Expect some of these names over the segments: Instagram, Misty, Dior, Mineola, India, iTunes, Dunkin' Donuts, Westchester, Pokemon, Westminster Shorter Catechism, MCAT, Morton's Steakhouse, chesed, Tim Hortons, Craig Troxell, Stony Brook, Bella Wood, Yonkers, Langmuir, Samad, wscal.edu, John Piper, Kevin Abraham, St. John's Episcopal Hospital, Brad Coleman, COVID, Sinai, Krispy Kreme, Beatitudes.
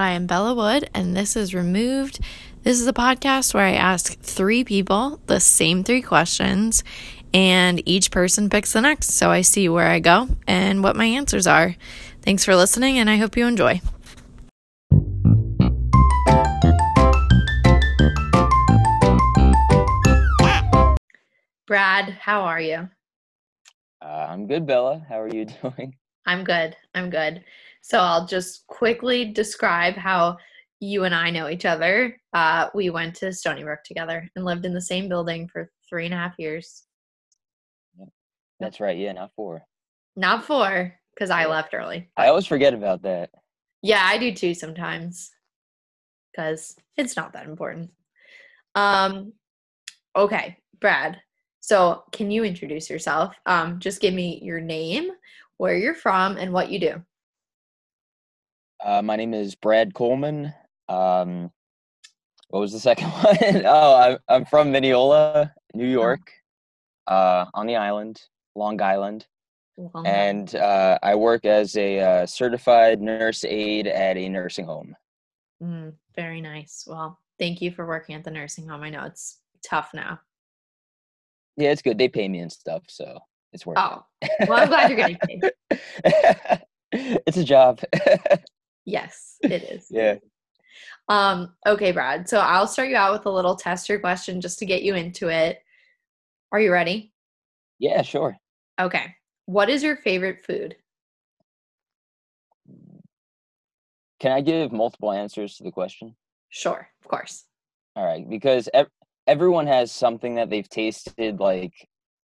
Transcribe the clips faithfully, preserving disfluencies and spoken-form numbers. I am Bella Wood, and this is Removed. This is a podcast where I ask three people the same three questions, and each person picks the next, so I see where I go and what my answers are. Thanks for listening, and I hope you enjoy. Brad, how are you? Uh, I'm good, Bella. How are you doing? I'm good. I'm good. So I'll just quickly describe how you and I know each other. Uh, we went to Stony Brook together and lived in the same building for three and a half years. That's right. Yeah, not four. Not four, because I left early. I always forget about that. Yeah, I do too sometimes, because it's not that important. Um, okay, Brad. So can you introduce yourself? Um, just give me your name, where you're from, and what you do. Uh, my name is Brad Coleman. Um, what was the second one? oh, I'm, I'm from Mineola, New York, uh, on the island, Long Island. Long and uh, I work as a uh, certified nurse aide at a nursing home. Mm, very nice. Well, thank you for working at the nursing home. I know it's tough now. Yeah, it's good. They pay me and stuff, so it's worth oh. it. Oh, well, I'm glad you're getting paid. It's a job. Yes, it is. Yeah. Um, okay, Brad. So I'll start you out with a little tester question just to get you into it. Are you ready? Yeah, sure. Okay. What is your favorite food? Can I give multiple answers to the question? Sure, of course. All right, because ev- everyone has something that they've tasted like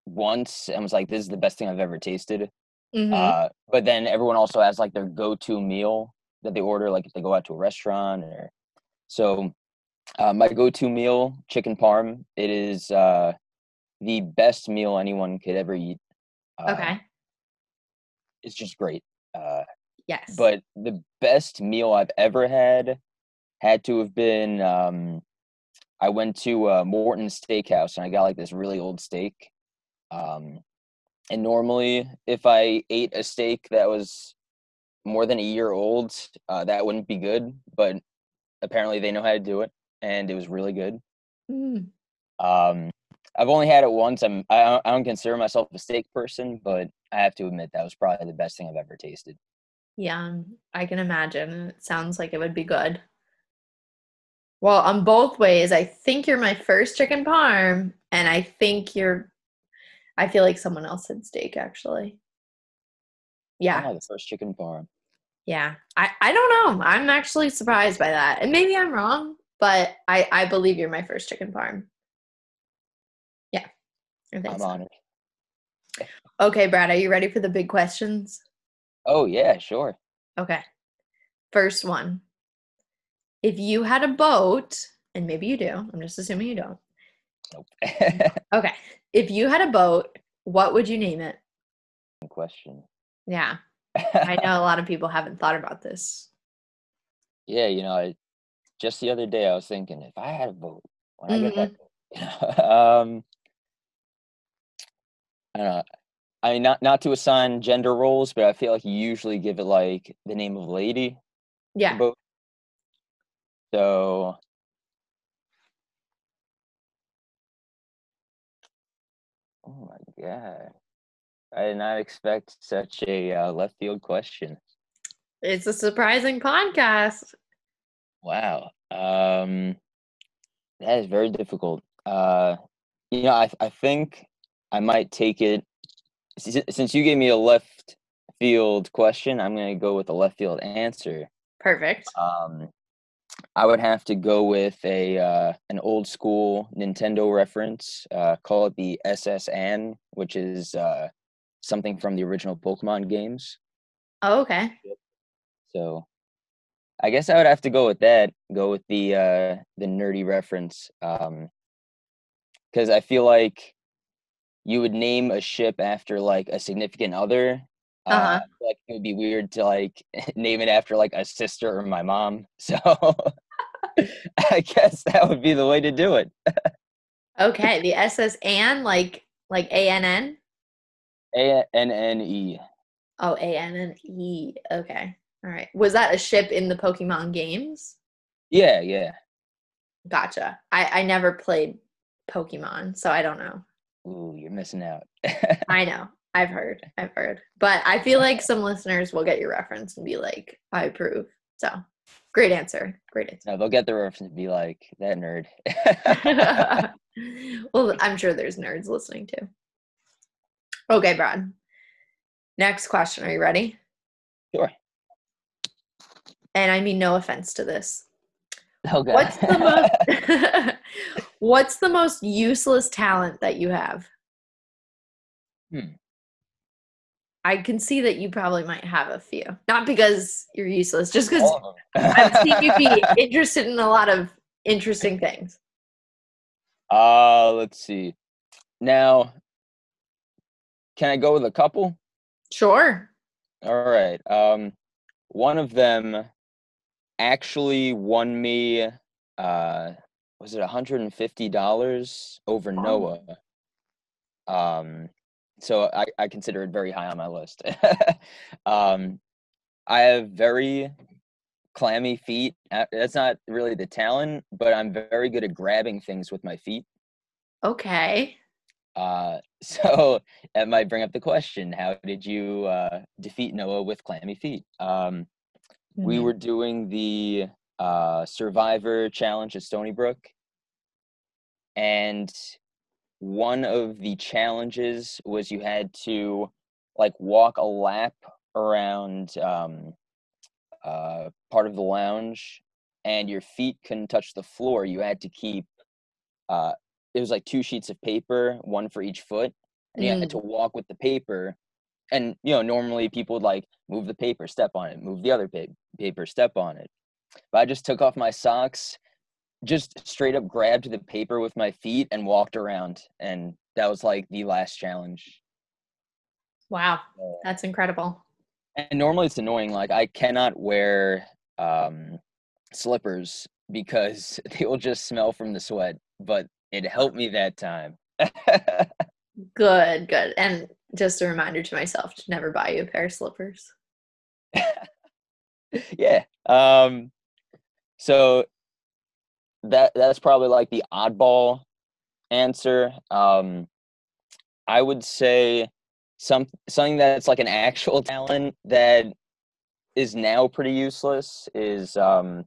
once and was like, this is the best thing I've ever tasted. Mm-hmm. Uh, but then everyone also has like their go-to meal that they order, like if they go out to a restaurant or so. Uh, my go-to meal, chicken parm. It is uh, the best meal anyone could ever eat. Uh, okay, it's just great. Uh, yes, but the best meal I've ever had had to have been. Um, I went to uh, Morton's Steakhouse and I got like this really old steak. Um, And normally, if I ate a steak that was more than a year old, uh, that wouldn't be good. But apparently, they know how to do it, and it was really good. Mm. Um, I've only had it once. I'm, I, I don't consider myself a steak person, but I have to admit that was probably the best thing I've ever tasted. Yeah, I can imagine. It sounds like it would be good. Well, on both ways, I think you're my first chicken parm, and I think you're... I feel like someone else said steak, actually. Yeah. Oh, the first chicken parm. Yeah. I, I don't know. I'm actually surprised by that. And maybe I'm wrong, but I, I believe you're my first chicken parm. Yeah. I'm so. on it. Okay, Brad, are you ready for the big questions? Oh, yeah, sure. Okay. First one. If you had a boat, and maybe you do. I'm just assuming you don't. Nope. Okay. If you had a boat, what would you name it? Good question. Yeah. I know a lot of people haven't thought about this. Yeah, you know, I, just the other day I was thinking, if I had a boat, when mm-hmm. I get that boat, you know, um, I don't know. I mean, not, not to assign gender roles, but I feel like you usually give it, like, the name of a lady. Yeah. Boat. So... Oh my God. I did not expect such a uh, left field question. It's a surprising podcast. Wow. Um, that is very difficult. Uh, you know, I, I think I might take it. Since you gave me a left field question, I'm going to go with a left field answer. Perfect. Um, I would have to go with a uh, an old school Nintendo reference. Uh, call it the S S N, which is uh, something from the original Pokemon games. Oh, okay. So, I guess I would have to go with that. Go with the uh, the nerdy reference, because um, I feel like you would name a ship after like a significant other. Uh-huh. Uh, like it would be weird to like name it after like a sister or my mom. So I guess that would be the way to do it. Okay, the S S Ann, like like A N N. A N N E. Oh, A N N E. Okay, All right. Was that a ship in the Pokemon games? Yeah, yeah. Gotcha. I, I never played Pokemon, so I don't know. Ooh, you're missing out. I know. I've heard. I've heard. But I feel like some listeners will get your reference and be like, I approve. So, great answer. Great answer. No, they'll get the reference and be like, that nerd. Well, I'm sure there's nerds listening too. Okay, Brad. Next question. Are you ready? Sure. And I mean no offense to this. Oh, God. What's the most, what's the most useless talent that you have? Hmm. I can see that you probably might have a few. Not because you're useless, just because I've seen you be interested in a lot of interesting things. Uh, let's see. Now, can I go with a couple? Sure. All right. Um, one of them actually won me, uh, was it one hundred fifty dollars over Noah? Um, so I, I consider it very high on my list. um, I have very clammy feet. That's not really the talent, but I'm very good at grabbing things with my feet. Okay. Uh, so that might bring up the question, how did you uh, defeat Noah with clammy feet? Um, mm-hmm. We were doing the uh, Survivor Challenge at Stony Brook, and one of the challenges was you had to, like, walk a lap around um, uh, part of the lounge, and your feet couldn't touch the floor. You had to keep... Uh, it was like two sheets of paper, one for each foot, and you mm. had to walk with the paper. And, you know, normally people would like move the paper, step on it, move the other pa- paper, step on it. But I just took off my socks, just straight up grabbed the paper with my feet and walked around. And that was like the last challenge. Wow. That's incredible. And normally it's annoying. Like, I cannot wear um, slippers because they will just smell from the sweat, but it helped me that time. Good, good. And just a reminder to myself to never buy you a pair of slippers. Yeah. Um, so that that's probably like the oddball answer. Um, I would say some something that's like an actual talent that is now pretty useless is um,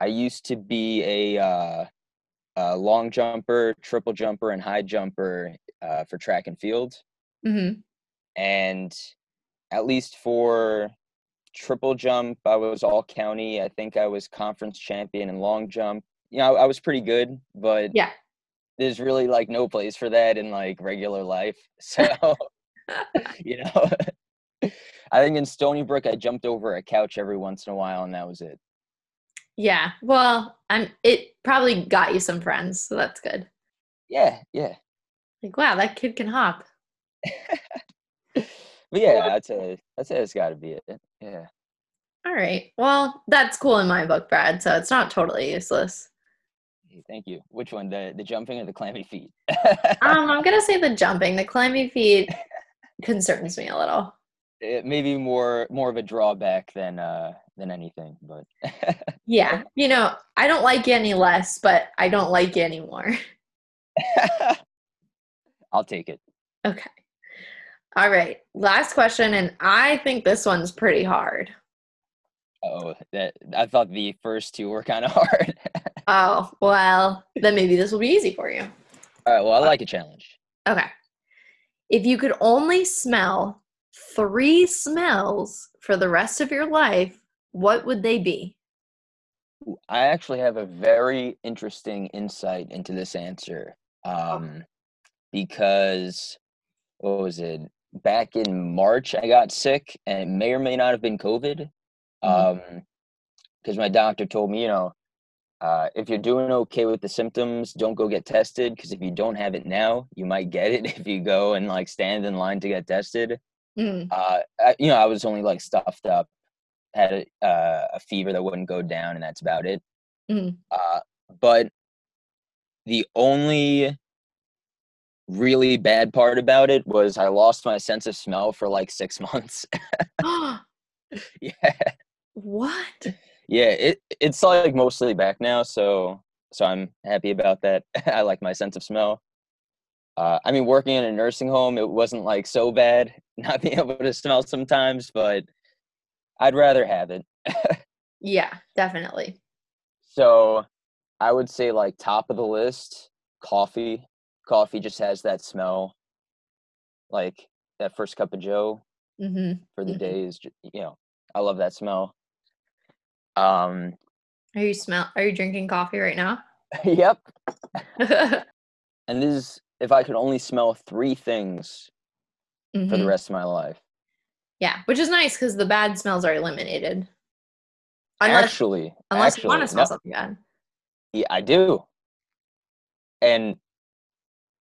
I used to be a uh, – Uh, long jumper, triple jumper, and high jumper uh, for track and field. Mm-hmm. And at least for triple jump, I was all county. I think I was conference champion in long jump. You know, I, I was pretty good, but yeah, there's really like no place for that in like regular life. So, you know, I think in Stony Brook, I jumped over a couch every once in a while, and that was it. Yeah, well, I'm. It probably got you some friends, so that's good. Yeah, yeah. Like, wow, that kid can hop. But yeah, that's a that's a, it's got to be it. Yeah. All right. Well, that's cool in my book, Brad. So it's not totally useless. Hey, thank you. Which one, the the jumping or the clammy feet? um, I'm gonna say the jumping. The clammy feet concerns me a little. It may be more more of a drawback than uh than anything, but yeah, you know, I don't like you any less, but I don't like you anymore. I'll take it. Okay. All right. Last question, and I think this one's pretty hard. Oh, that I thought the first two were kind of hard. Oh, well, then maybe this will be easy for you. All right. Well, I like a challenge. Okay. If you could only smell three smells for the rest of your life, what would they be? I actually have a very interesting insight into this answer. Um, because, what was it? Back in March, I got sick, and it may or may not have been COVID. Um, because my doctor told me, you know, uh, if you're doing okay with the symptoms, don't go get tested, because if you don't have it now, you might get it if you go and, like, stand in line to get tested. Mm. Uh, I, you know, I was only like stuffed up, had a, uh, a fever that wouldn't go down, and that's about it. Mm. Uh, but the only really bad part about it was I lost my sense of smell for like six months. Yeah. What? Yeah, it it's like mostly back now, so so I'm happy about that. I like my sense of smell. Uh, I mean, working in a nursing home, it wasn't like so bad not being able to smell sometimes, but I'd rather have it. Yeah, definitely. So I would say like top of the list, coffee. Coffee just has that smell. Like that first cup of Joe mm-hmm. for the mm-hmm. day is, you know, I love that smell. Um, are you smell? Are you drinking coffee right now? Yep. And this is, if I could only smell three things mm-hmm. for the rest of my life. Yeah, which is nice because the bad smells are eliminated. Unless, actually, unless actually, you want to smell no, something bad. Yeah, I do. And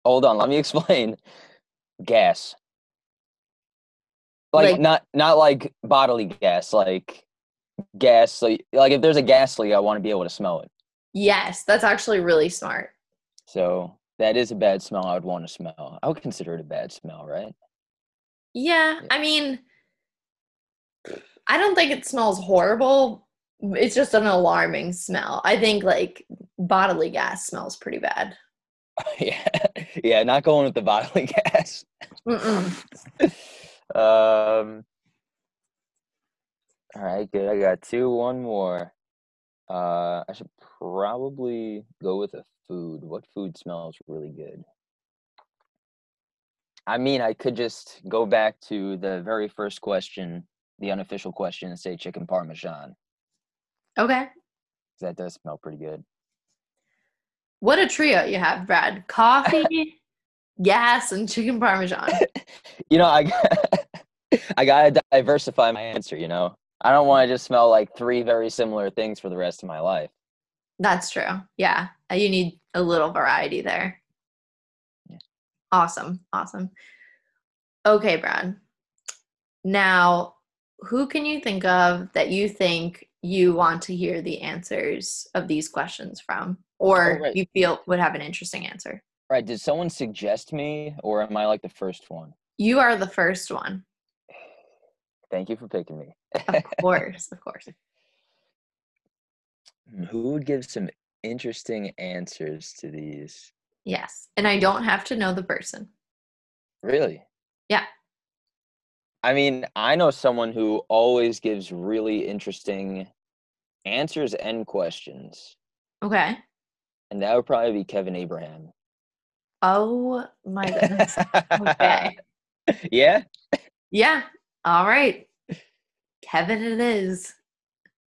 hold on, let me explain. Gas. Like, like not not like bodily gas, like gas. Like, like if there's a gas leak, I want to be able to smell it. Yes, that's actually really smart. So that is a bad smell I would want to smell. I would consider it a bad smell, right? Yeah, yeah. I mean, I don't think it smells horrible. It's just an alarming smell. I think, like, bodily gas smells pretty bad. Yeah, yeah, not going with the bodily gas. um. All right, good. I got two. One more. Uh, I should probably go with a food. What food smells really good? I mean, I could just go back to the very first question, the unofficial question, and say chicken parmesan. Okay. That does smell pretty good. What a trio you have, Brad. Coffee, gas, and chicken parmesan. You know, I, I got to diversify my answer, you know. I don't want to just smell like three very similar things for the rest of my life. That's true. Yeah. You need a little variety there. Yeah. Awesome. Awesome. Okay, Brad. Now, who can you think of that you think you want to hear the answers of these questions from, or oh, right. you feel would have an interesting answer? Right. Did someone suggest me, or am I like the first one? You are the first one. Thank you for picking me. Of course. Of course. Who would give some interesting answers to these? Yes. And I don't have to know the person. Really? Yeah. I mean, I know someone who always gives really interesting answers and questions. Okay. And that would probably be Kevin Abraham. Oh, my goodness. Okay. Yeah? Yeah. All right. Kevin it is.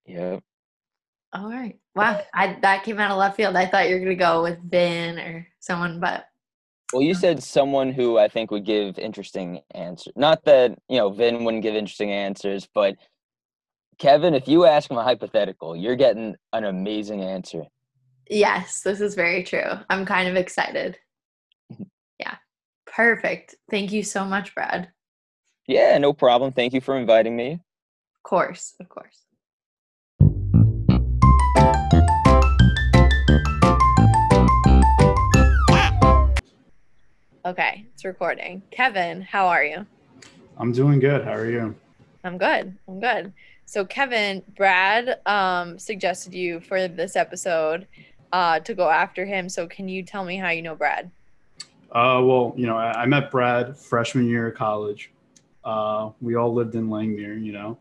Yep. All right. Wow. I, that came out of left field. I thought you were going to go with Ben or someone, but. Well, you said someone who I think would give interesting answers. Not that, you know, Vin wouldn't give interesting answers, but Kevin, if you ask him a hypothetical, you're getting an amazing answer. Yes, this is very true. I'm kind of excited. Yeah. Perfect. Thank you so much, Brad. Yeah, no problem. Thank you for inviting me. Of course, of course. Okay, it's recording. Kevin, how are you? I'm doing good. How are you? I'm good. I'm good. So Kevin, Brad um, suggested you for this episode uh, to go after him. So can you tell me how you know Brad? Uh, well, you know, I, I met Brad freshman year of college. Uh, we all lived in Langmuir, you know,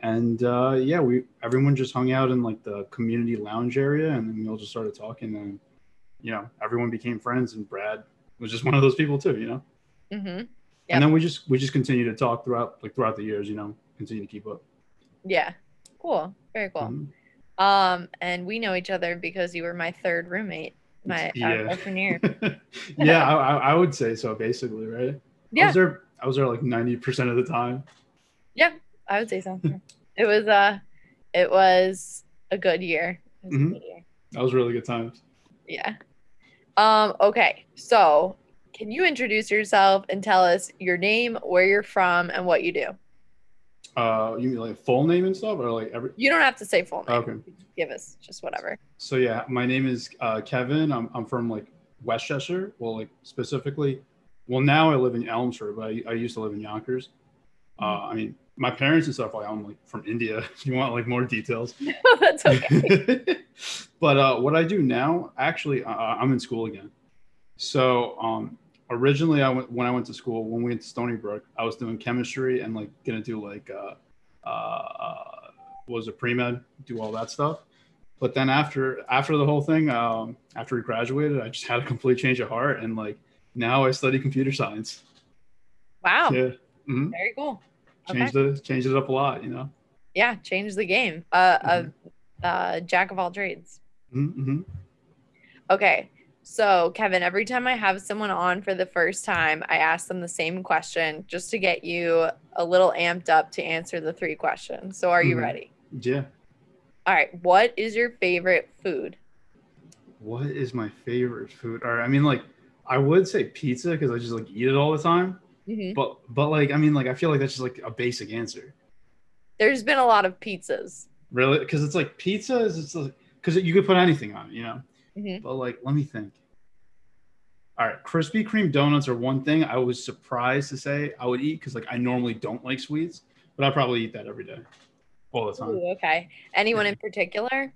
and uh, yeah, we everyone just hung out in like the community lounge area, and then we all just started talking, and you know, everyone became friends, and Brad was just one of those people too, you know? Mm-hmm. Yep. And then we just, we just continue to talk throughout, like throughout the years, you know, continue to keep up. Yeah. Cool. Very cool. Mm-hmm. Um, and we know each other because you were my third roommate, my yeah. freshman year. Yeah. I, I would say so basically. Right. Yeah. I was there, I was there like ninety percent of the time. Yeah. I would say so. It was, uh, it was a good year. It was mm-hmm. a good year. That was really good times. Yeah. Um, okay, so can you introduce yourself and tell us your name, where you're from, and what you do? Uh, you mean like full name and stuff, or like every? You don't have to say full name. Okay. Give us just whatever. So yeah, my name is uh, Kevin. I'm I'm from like Westchester. Well, like specifically, well now I live in Elmhurst, but I, I used to live in Yonkers. Uh, I mean, my parents and stuff, like, I'm like from India, if you want like more details. That's okay. But uh, what I do now, actually, uh, I'm in school again. So um, originally, I went, when I went to school, when we went to Stony Brook, I was doing chemistry and like going to do like, uh, uh, what was it, pre-med, do all that stuff. But then after after the whole thing, um, after we graduated, I just had a complete change of heart. And like now I study computer science. Wow. Yeah. Mm-hmm. Very cool. Changed, okay. the, changed it up a lot, you know? Yeah, changed the game uh, mm-hmm. of uh, jack of all trades. Mm-hmm. Okay. So, Kevin, every time I have someone on for the first time, I ask them the same question just to get you a little amped up to answer the three questions. So are you mm-hmm. ready? Yeah. All right. What is your favorite food? What is my favorite food? All right. I mean, like, I would say pizza because I just like eat it all the time. Mm-hmm. But, but like, I mean, like, I feel like that's just like a basic answer. There's been a lot of pizzas. Really? Because it's like pizza is it's like, because you could put anything on it, you know? Mm-hmm. But like, let me think. All right. Krispy Kreme donuts are one thing I was surprised to say I would eat because like I normally don't like sweets, but I probably eat that every day. All the time. Ooh, okay. Anyone yeah. in particular?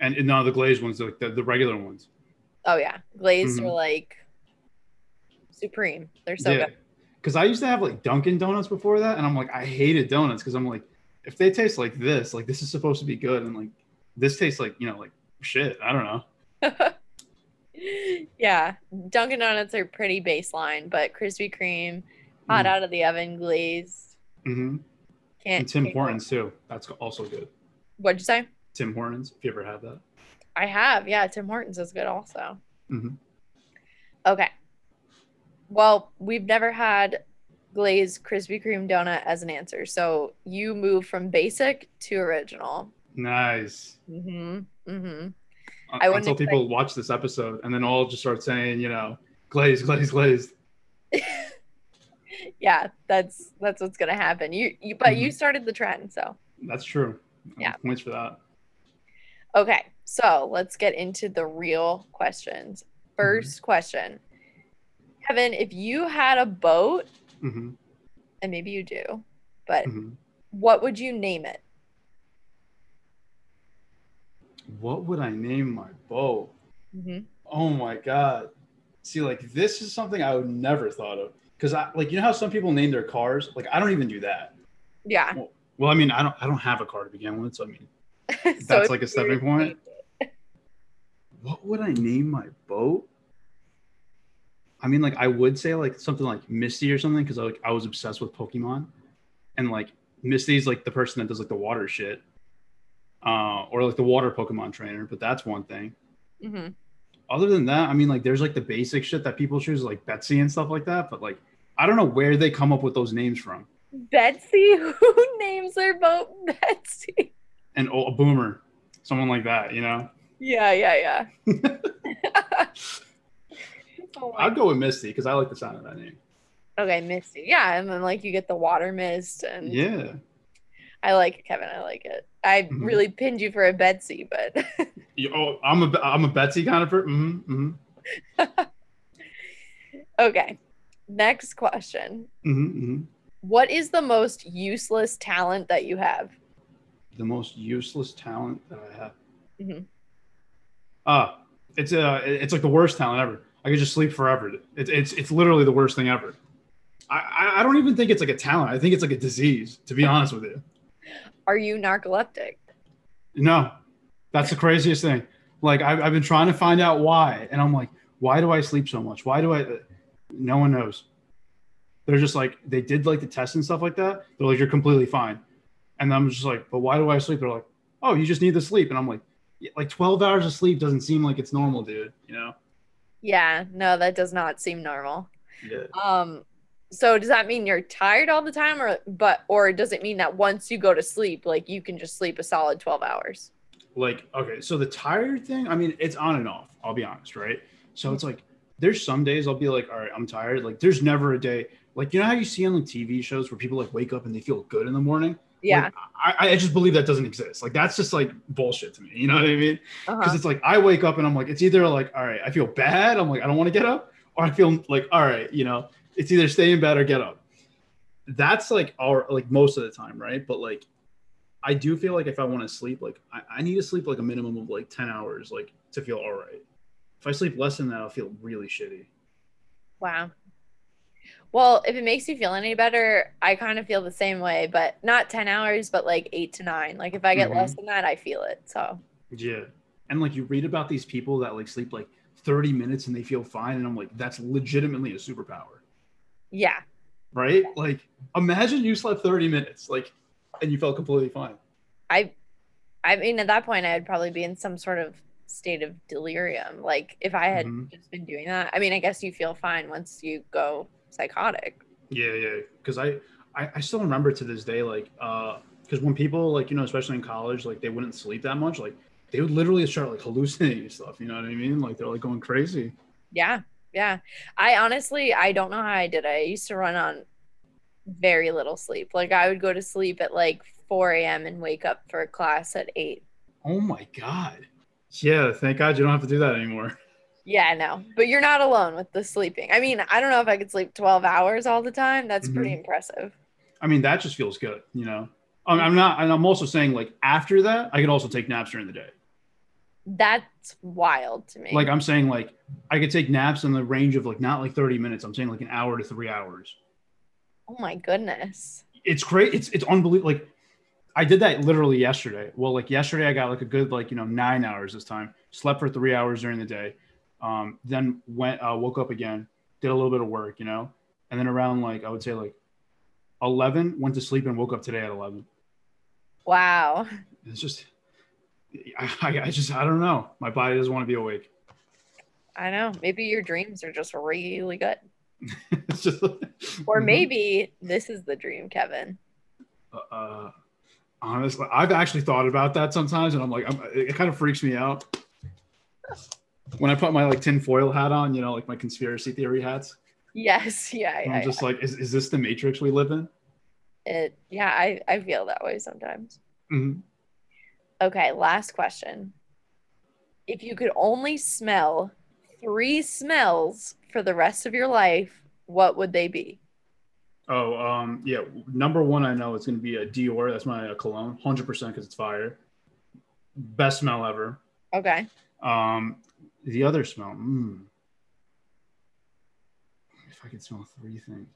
And, and no, the glazed ones, the, the, the regular ones. Oh, yeah. Glazed mm-hmm. are like supreme. They're so yeah. good. Because I used to have like Dunkin' Donuts before that. And I'm like, I hated donuts because I'm like, if they taste like this, like this is supposed to be good. And like this tastes like, you know, like shit. I don't know. Yeah. Dunkin' Donuts are pretty baseline, but Krispy Kreme, hot mm. out of the oven, glazed. Mm-hmm. Can't and Tim Hortons too. That's also good. What'd you say? Tim Hortons. If you ever had that. I have. Yeah. Tim Hortons is good also. Mm-hmm. Okay. Well, we've never had glazed Krispy Kreme donut as an answer. So you move from basic to original. Nice. Mm-hmm. Mm-hmm. Uh, I until people expect- watch this episode and then all just start saying, you know, glazed, glazed, glazed. Yeah, that's that's what's gonna happen. You, you but mm-hmm. you started the trend, so that's true. Yeah, points for that. Okay, so let's get into the real questions. First mm-hmm. question, Kevin, if you had a boat, mm-hmm. and maybe you do, but mm-hmm. what would you name it? What would I name my boat? Mm-hmm. Oh my God! See, like this is something I would never thought of. Because I like you know how some people name their cars? Like I don't even do that. Yeah. Well, well I mean I don't I don't have a car to begin with, so I mean so that's like a stepping point. What would I name my boat? I mean like I would say like something like Misty or something because like I was obsessed with Pokemon, and like Misty's like the person that does like the water shit, uh, or like the water Pokemon trainer. But that's one thing. Mm-hmm. Other than that, I mean like there's like the basic shit that people choose like Betsy and stuff like that, but like. I don't know where they come up with those names from. Betsy? Who names their boat Betsy? And oh, a boomer. Someone like that, you know? Yeah, yeah, yeah. Oh I'd go with Misty because I like the sound of that name. Okay, Misty. Yeah, and then like you get the water mist. And yeah. I like it, Kevin. I like it. I mm-hmm. really pinned you for a Betsy, but... oh, I'm a, I'm a Betsy kind of person? Mm-hmm, mm-hmm. Okay. Next question. Mm-hmm, mm-hmm. What is the most useless talent that you have? The most useless talent that I have? Mm-hmm. Uh, it's uh, it's like the worst talent ever. I could just sleep forever. It's it's it's literally the worst thing ever. I, I don't even think it's like a talent. I think it's like a disease, to be honest with you. Are you narcoleptic? No. That's the craziest thing. Like, I've, I've been trying to find out why. And I'm like, why do I sleep so much? Why do I... No one knows. They're just like, they did like the test and stuff like that. They're like, you're completely fine. And I'm just like, but why do I sleep? They're like, oh, you just need to sleep. And I'm like, like twelve hours of sleep doesn't seem like it's normal, dude. You know? Yeah, no, that does not seem normal. Yeah. Um, so does that mean you're tired all the time or, but, or does it mean that once you go to sleep, like you can just sleep a solid twelve hours? Like, okay. So the tired thing, I mean, it's on and off, I'll be honest. Right. So it's like, there's some days I'll be like, all right, I'm tired. Like there's never a day. Like, you know how you see on like T V shows where people like wake up and they feel good in the morning. Yeah. Like, I, I just believe that doesn't exist. Like, that's just like bullshit to me. You know what I mean? Uh-huh. Cause it's like, I wake up and I'm like, it's either like, all right, I feel bad. I'm like, I don't want to get up, or I feel like, all right, you know, it's either stay in bed or get up. that's like our, like most of the time. Right. But like, I do feel like if I want to sleep, like I, I need to sleep like a minimum of like ten hours, like to feel all right. If I sleep less than that, I'll feel really shitty. Wow. Well, if it makes you feel any better, I kind of feel the same way, but not ten hours, but like eight to nine. Like if I get mm-hmm. less than that, I feel it. So. Yeah. And like you read about these people that like sleep like thirty minutes and they feel fine. And I'm like, that's legitimately a superpower. Yeah. Right? Yeah. Like imagine you slept thirty minutes. Like, and you felt completely fine. I, I mean, at that point, I would probably be in some sort of state of delirium. Like if I had mm-hmm. just been doing that. I mean, I guess you feel fine once you go psychotic. Yeah, yeah. Because I, I, I still remember to this day, like, because uh, when people, like, you know, especially in college, like, they wouldn't sleep that much. Like, they would literally start like hallucinating stuff. You know what I mean? Like they're like going crazy. Yeah, yeah. I honestly, I don't know how I did it. I used to run on very little sleep. Like I would go to sleep at like four a.m. and wake up for class at eight. Oh my God. Yeah, thank God you don't have to do that anymore. Yeah, no, but you're not alone with the sleeping. I mean, I don't know if I could sleep twelve hours all the time. That's mm-hmm. pretty impressive. I mean, that just feels good, you know? I'm, I'm not, and I'm also saying like after that, I can also take naps during the day. That's wild to me. Like I'm saying like I could take naps in the range of like not like thirty minutes. I'm saying like an hour to three hours. Oh my goodness. It's great. It's it's unbelievable. Like I did that literally yesterday. Well, like yesterday I got like a good like, you know, nine hours this time. Slept for three hours during the day. Um, then went, uh, woke up again, did a little bit of work, you know, and then around like, I would say like eleven, went to sleep and woke up today at eleven. Wow. It's just, I, I just, I don't know. My body doesn't want to be awake. I know. Maybe your dreams are just really good. It's just like, or maybe this is the dream, Kevin. Uh, honestly, I've actually thought about that sometimes, and I'm like, I'm, it kind of freaks me out when I put my like tinfoil hat on, you know, like my conspiracy theory hats. Yes, yeah. yeah I'm just yeah. like, is is this the Matrix we live in? It, yeah, I I feel that way sometimes. Mm-hmm. Okay, last question. If you could only smell three smells for the rest of your life, what would they be? Oh, um, yeah. Number one, I know it's going to be a Dior. That's my uh, cologne, one hundred percent because it's fire. Best smell ever. Okay. Um, the other smell. Mm. If I could smell three things.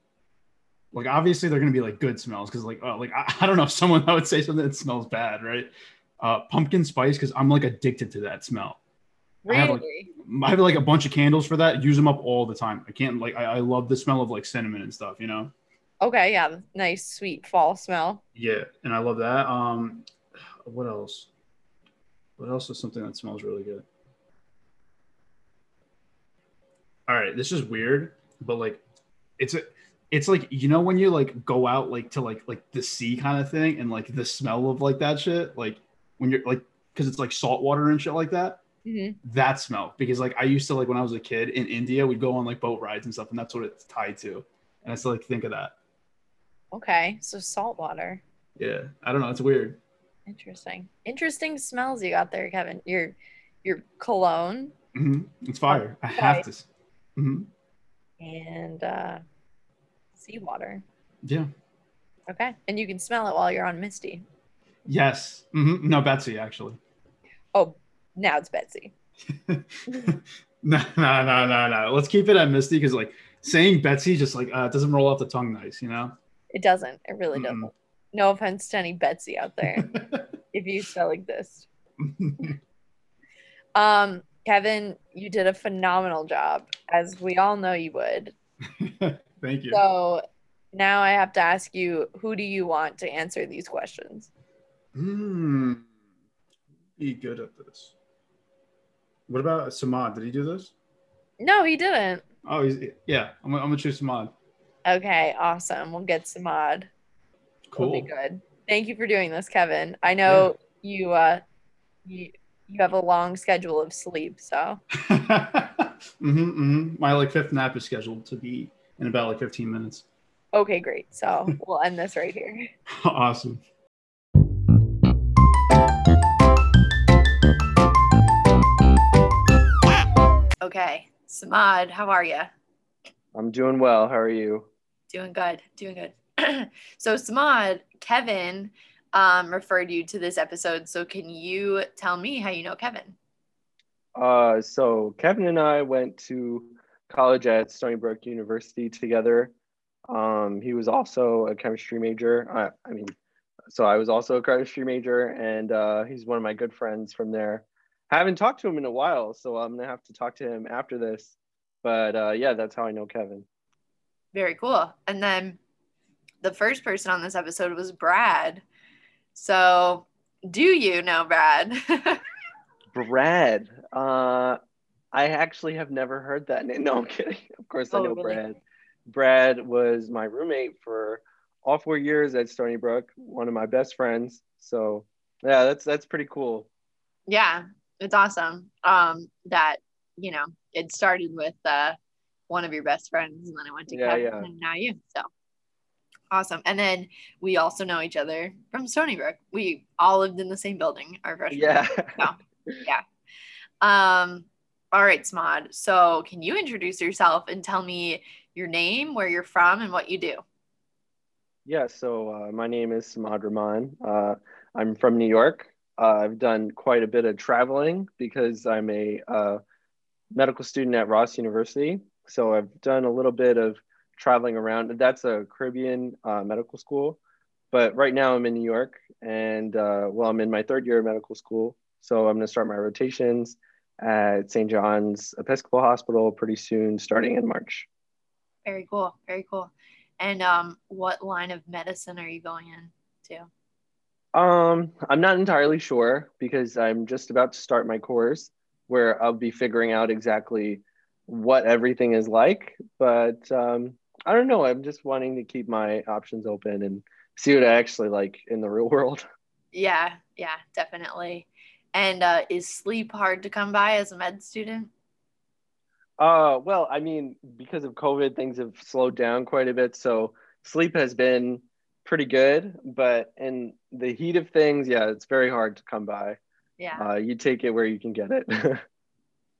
Like, obviously, they're going to be, like, good smells because, like, oh, like I, I don't know if someone that would say something that smells bad, right? Uh, pumpkin spice because I'm, like, addicted to that smell. Really? I have, like, I have like a bunch of candles for that. Use them up all the time. I can't like, I, I love the smell of like cinnamon and stuff, you know? Okay. Yeah. Nice, sweet fall smell. Yeah. And I love that. Um, what else? What else is something that smells really good? All right. This is weird, but like, it's a, it's like, you know, when you like go out, like to like, like the sea kind of thing. And like the smell of like that shit, like when you're like, cause it's like salt water and shit like that. Mm-hmm. That smell, because like I used to like when I was a kid in India, we'd go on like boat rides and stuff, and that's what it's tied to, and I still like think of that. Okay, so salt water. Yeah, I don't know. It's weird. Interesting, interesting smells you got there, Kevin. Your your cologne. Mm-hmm. It's fire. I have to. Mm-hmm. And uh, seawater. Yeah. Okay, and you can smell it while you're on Misty. Yes. Mm-hmm. No, Betsy actually. Oh. Now it's Betsy. no, no, no, no, no. Let's keep it at Misty because, like, saying Betsy just like uh, doesn't roll off the tongue nice, you know. It doesn't. It really mm-mm. doesn't. No offense to any Betsy out there, if you still exist. um, Kevin, you did a phenomenal job, as we all know you would. Thank you. So now I have to ask you, who do you want to answer these questions? Hmm. Be good at this. What about Samad? Did he do this? No, he didn't. Oh, he's, yeah. I'm, I'm going to choose Samad. Okay, awesome. We'll get Samad. Cool. That'll be good. Thank you for doing this, Kevin. I know yeah. you, uh, you you have a long schedule of sleep, so. mm-hmm, mm-hmm. My, like, fifth nap is scheduled to be in about, like, fifteen minutes. Okay, great. So we'll end this right here. Awesome. Okay, Samad, how are you? I'm doing well. How are you? Doing good. Doing good. So Samad, Kevin um, referred you to this episode. So can you tell me how you know Kevin? Uh, so Kevin and I went to college at Stony Brook University together. Um, he was also a chemistry major. I, I mean, so I was also a chemistry major, and uh, he's one of my good friends from there. I haven't talked to him in a while, so I'm gonna have to talk to him after this. But uh, yeah, that's how I know Kevin. Very cool. And then the first person on this episode was Brad. So do you know Brad? Brad. Uh, I actually have never heard that name. No, I'm kidding. Of course oh, I know really? Brad. Brad was my roommate for all four years at Stony Brook, one of my best friends. So yeah, that's that's pretty cool. Yeah, it's awesome um, that, you know, it started with uh, one of your best friends, and then it went to yeah, Kevin, yeah. and now you. So awesome. And then we also know each other from Stony Brook. We all lived in the same building our freshman yeah. year. So, yeah. Um, all right, Samad. So can you introduce yourself and tell me your name, where you're from, and what you do? Yeah, so uh, my name is Samad Rahman. Uh, I'm from New York. Uh, I've done quite a bit of traveling because I'm a uh, medical student at Ross University. So I've done a little bit of traveling around. That's a Caribbean uh, medical school. But right now I'm in New York, and uh, well, I'm in my third year of medical school. So I'm going to start my rotations at Saint John's Episcopal Hospital pretty soon, starting in March. Very cool. Very cool. And um, what line of medicine are you going into? Um, I'm not entirely sure because I'm just about to start my course where I'll be figuring out exactly what everything is like, but um, I don't know. I'm just wanting to keep my options open and see what I actually like in the real world. Yeah, yeah, definitely. And uh, is sleep hard to come by as a med student? Uh, well, I mean, because of COVID, things have slowed down quite a bit. So sleep has been pretty good, but in the heat of things, yeah, it's very hard to come by. Yeah, uh, you take it where you can get it.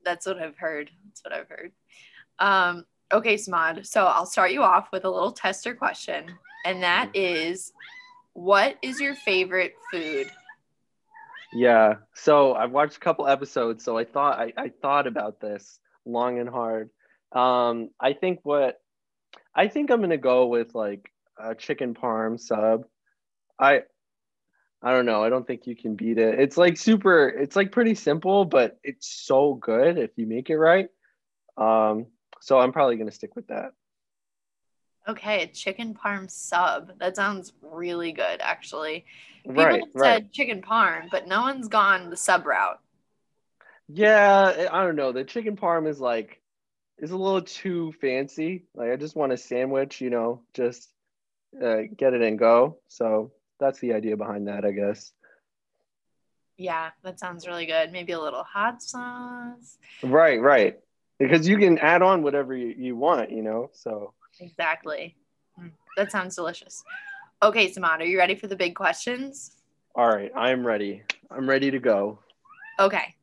That's what I've heard. That's what I've heard. Um, okay, Samad. So I'll start you off with a little tester question, and that is, what is your favorite food? Yeah. So I've watched a couple episodes, so I thought I, I thought about this long and hard. Um, I think what I think I'm gonna go with like. A chicken parm sub. I I don't know. I don't think you can beat it. It's like super, it's like pretty simple, but it's so good if you make it right. Um, so I'm probably going to stick with that. Okay, a chicken parm sub. That sounds really good, actually. People right, have right. said chicken parm, but no one's gone the sub route. Yeah, I don't know. The chicken parm is like, is a little too fancy. Like I just want a sandwich, you know, just Uh, get it and go. So that's the idea behind that, I guess. Yeah, that sounds really good. Maybe a little hot sauce. Right, right. Because you can add on whatever you, you want, you know, so. Exactly. That sounds delicious. Okay, Samad, are you ready for the big questions? All right, I'm ready. I'm ready to go. Okay.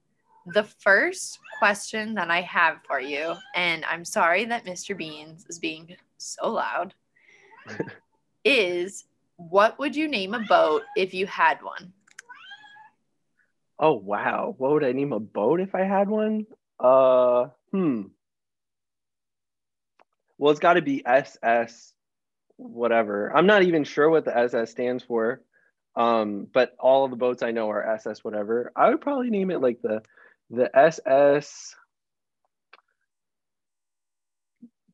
The first question that I have for you, and I'm sorry that Mister Beans is being so loud, is what would you name a boat if you had one? Oh, wow. What would I name a boat if I had one? Uh, hmm. Well, it's got to be S S whatever. I'm not even sure what the S S stands for, um, but all of the boats I know are S S whatever. I would probably name it like the, the S S...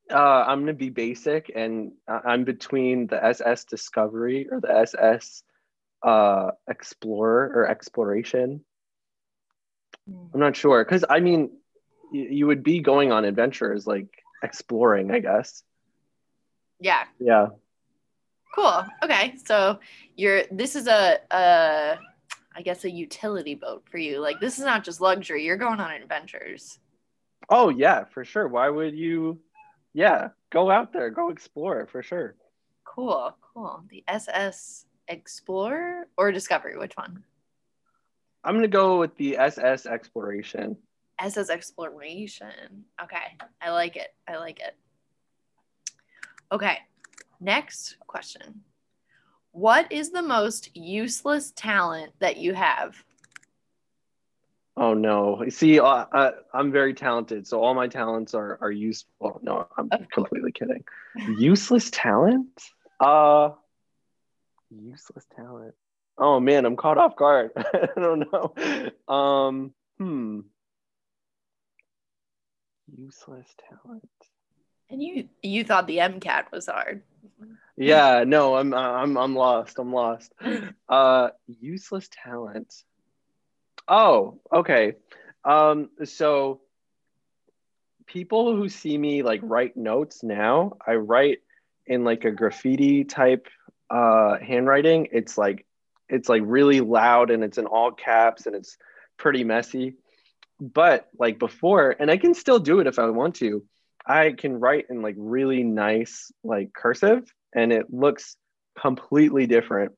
Uh, I'm going to be basic, and I'm between the S S Discovery or the S S uh, Explorer or Exploration. I'm not sure, because, I mean, y- you would be going on adventures, like exploring, I guess. Yeah. Yeah. Cool. Okay. So you're, this is a, a, I guess, a utility boat for you. Like, this is not just luxury. You're going on adventures. Oh, yeah, for sure. Why would you... Yeah, go out there, go explore for sure. Cool, cool. The S S Explorer or Discovery, which one? I'm gonna go with the S S Exploration. S S Exploration. Okay, I like it. I like it. Okay, Next question. What is the most useless talent that you have? Oh, no. See, uh, I, I'm very talented, so all my talents are, are useful. Well, no, I'm completely kidding. Useless talent? Uh, useless talent. Oh, man, I'm caught off guard. I don't know. Um, hmm. Useless talent. And you you thought the M CAT was hard. Yeah, no, I'm I'm I'm lost. I'm lost. Uh, useless talent. Oh, okay. Um, so people who see me like write notes now, I write in like a graffiti type uh, handwriting. It's like it's like really loud and it's in all caps and it's pretty messy. But like before, and I can still do it if I want to, I can write in like really nice like cursive and it looks completely different.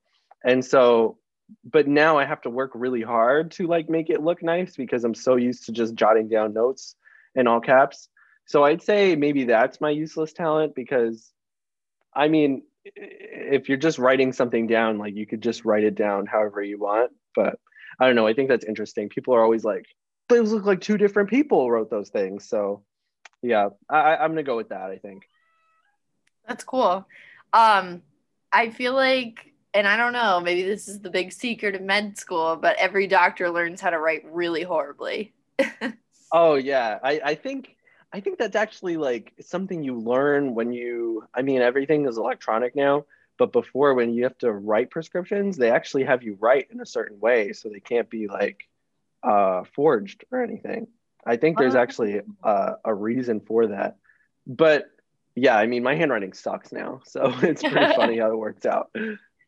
And so, but now I have to work really hard to like make it look nice because I'm so used to just jotting down notes in all caps. So I'd say maybe that's my useless talent, because I mean, if you're just writing something down, like you could just write it down however you want. But I don't know, I think that's interesting. People are always like, those look like two different people wrote those things. So yeah, I, I'm gonna go with that, I think. That's cool. Um, I feel like, and I don't know, maybe this is the big secret of med school, but every doctor learns how to write really horribly. Oh yeah, I, I think I think that's actually like something you learn when you, I mean, everything is electronic now, but before when you have to write prescriptions, they actually have you write in a certain way so they can't be like uh, forged or anything. I think there's actually uh, a reason for that. But yeah, I mean, my handwriting sucks now. So it's pretty funny how it works out.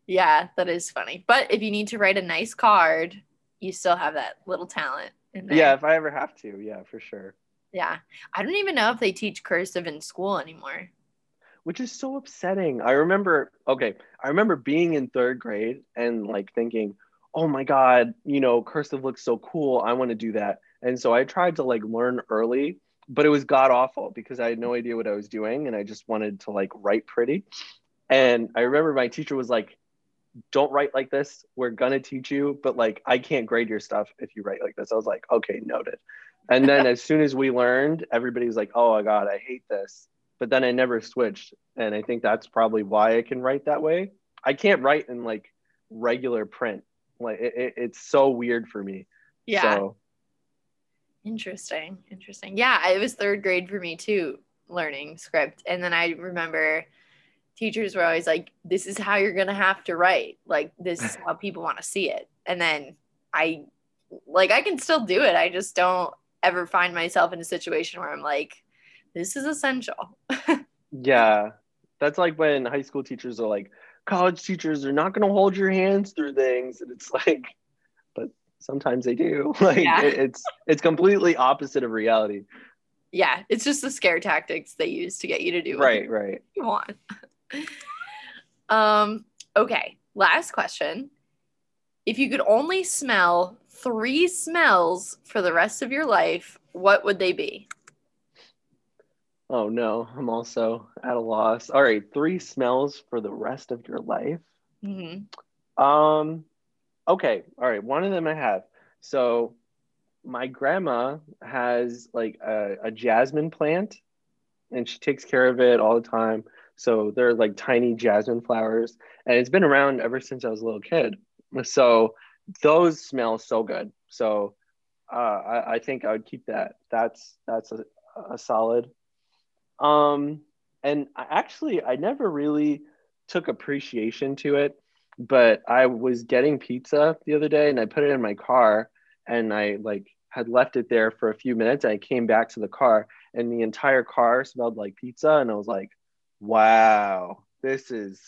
Yeah, that is funny. But if you need to write a nice card, you still have that little talent in there. Yeah, if I ever have to. Yeah, for sure. Yeah. I don't even know if they teach cursive in school anymore. Which is so upsetting. I remember, okay, I remember being in third grade and like thinking, oh my God, you know, cursive looks so cool. I want to do that. And so I tried to like learn early, but it was god awful because I had no idea what I was doing. And I just wanted to like write pretty. And I remember my teacher was like, don't write like this. We're going to teach you, but like, I can't grade your stuff if you write like this. I was like, okay, noted. And then as soon as we learned, everybody was like, oh my God, I hate this. But then I never switched. And I think that's probably why I can write that way. I can't write in like regular print. Like it, it, it's so weird for me. Yeah. So, Interesting. Interesting. Yeah, it was third grade for me too, learning script. And then I remember teachers were always like, this is how you're going to have to write. Like, this is how people want to see it. And then I, like, I can still do it. I just don't ever find myself in a situation where I'm like, this is essential. Yeah. That's like when high school teachers are like, college teachers are not going to hold your hands through things. And it's like, but sometimes they do. Like yeah. it, it's it's completely opposite of reality. Yeah, it's just the scare tactics they use to get you to do what right, right. you want. Um, okay, last question. If you could only smell three smells for the rest of your life, what would they be? Oh no, I'm also at a loss. All right, three smells for the rest of your life. Mm-hmm. Um. Okay. All right. One of them I have. So my grandma has like a, a jasmine plant and she takes care of it all the time. So they're like tiny jasmine flowers and it's been around ever since I was a little kid. So those smell so good. So uh, I, I think I would keep that. That's, that's a, a solid. Um, and I actually, I never really took appreciation to it. But I was getting pizza the other day and I put it in my car and I like had left it there for a few minutes. And I came back to the car and the entire car smelled like pizza. And I was like, wow, this is,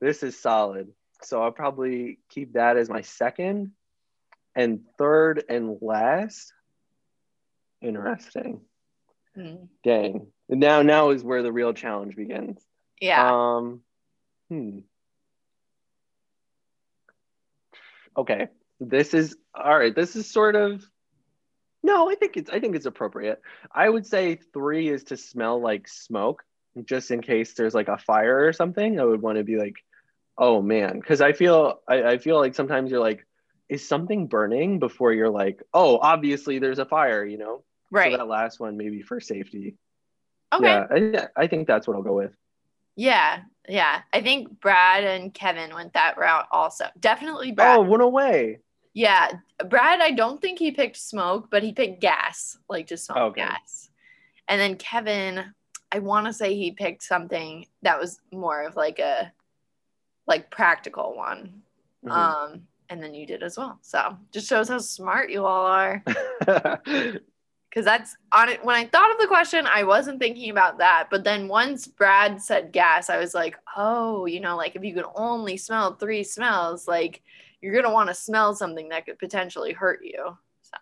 this is solid. So I'll probably keep that as my second and third and last. Interesting. Mm. Dang. Now, now is where the real challenge begins. Yeah. Um, hmm. Okay, this is, all right, this is sort of, no, I think it's, I think it's appropriate. I would say three is to smell like smoke, just in case there's like a fire or something. I would want to be like, oh man, because I feel I, I feel like sometimes you're like, is something burning before you're like, oh, obviously there's a fire, you know? Right. So that last one maybe for safety. Okay. Yeah, I, I think that's what I'll go with. Yeah, yeah. I think Brad and Kevin went that route also. Definitely Brad. Oh, went away. Yeah, Brad, I don't think he picked smoke, but he picked gas, like just smoke okay. gas. And then Kevin, I want to say he picked something that was more of like a like practical one. Mm-hmm. Um, and then you did as well. So just shows how smart you all are. Because that's on it. When I thought of the question, I wasn't thinking about that. But then once Brad said gas, I was like, oh, you know, like if you could only smell three smells, like you're going to want to smell something that could potentially hurt you. So.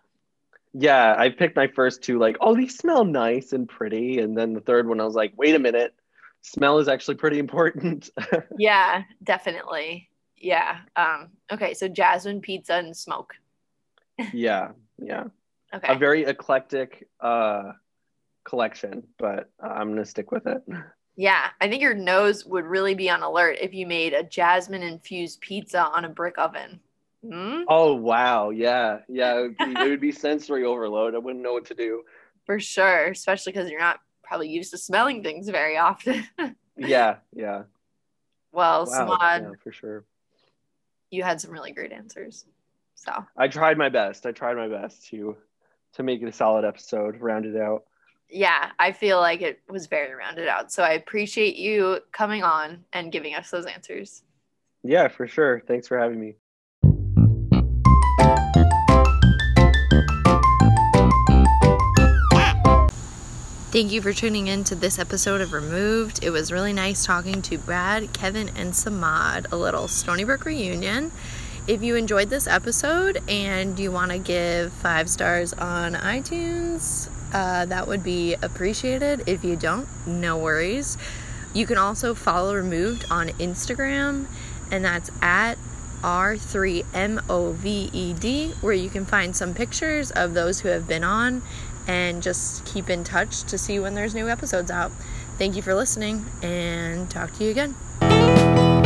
Yeah, I picked my first two, like, oh, these smell nice and pretty. And then the third one, I was like, wait a minute. Smell is actually pretty important. Yeah, definitely. Yeah. Um, okay, so jasmine, pizza, and smoke. Yeah, yeah. Okay. A very eclectic uh, collection, but I'm going to stick with it. Yeah. I think your nose would really be on alert if you made a jasmine-infused pizza on a brick oven. Mm? Oh, wow. Yeah. Yeah. It would, be, it would be sensory overload. I wouldn't know what to do. For sure. Especially because you're not probably used to smelling things very often. Yeah. Yeah. Well, wow, Samad. Yeah, for sure. You had some really great answers. So I tried my best. I tried my best to... to make it a solid episode, round it out. Yeah, I feel like it was very rounded out. So I appreciate you coming on and giving us those answers. Yeah, for sure. Thanks for having me. Thank you for tuning in to this episode of Removed. It was really nice talking to Brad, Kevin, and Samad, a little Stony Brook reunion. If you enjoyed this episode and you want to give five stars on iTunes, uh, that would be appreciated. If you don't, no worries. You can also follow Removed on Instagram, and that's at R three M O V E D, where you can find some pictures of those who have been on and just keep in touch to see when there's new episodes out. Thank you for listening, and talk to you again.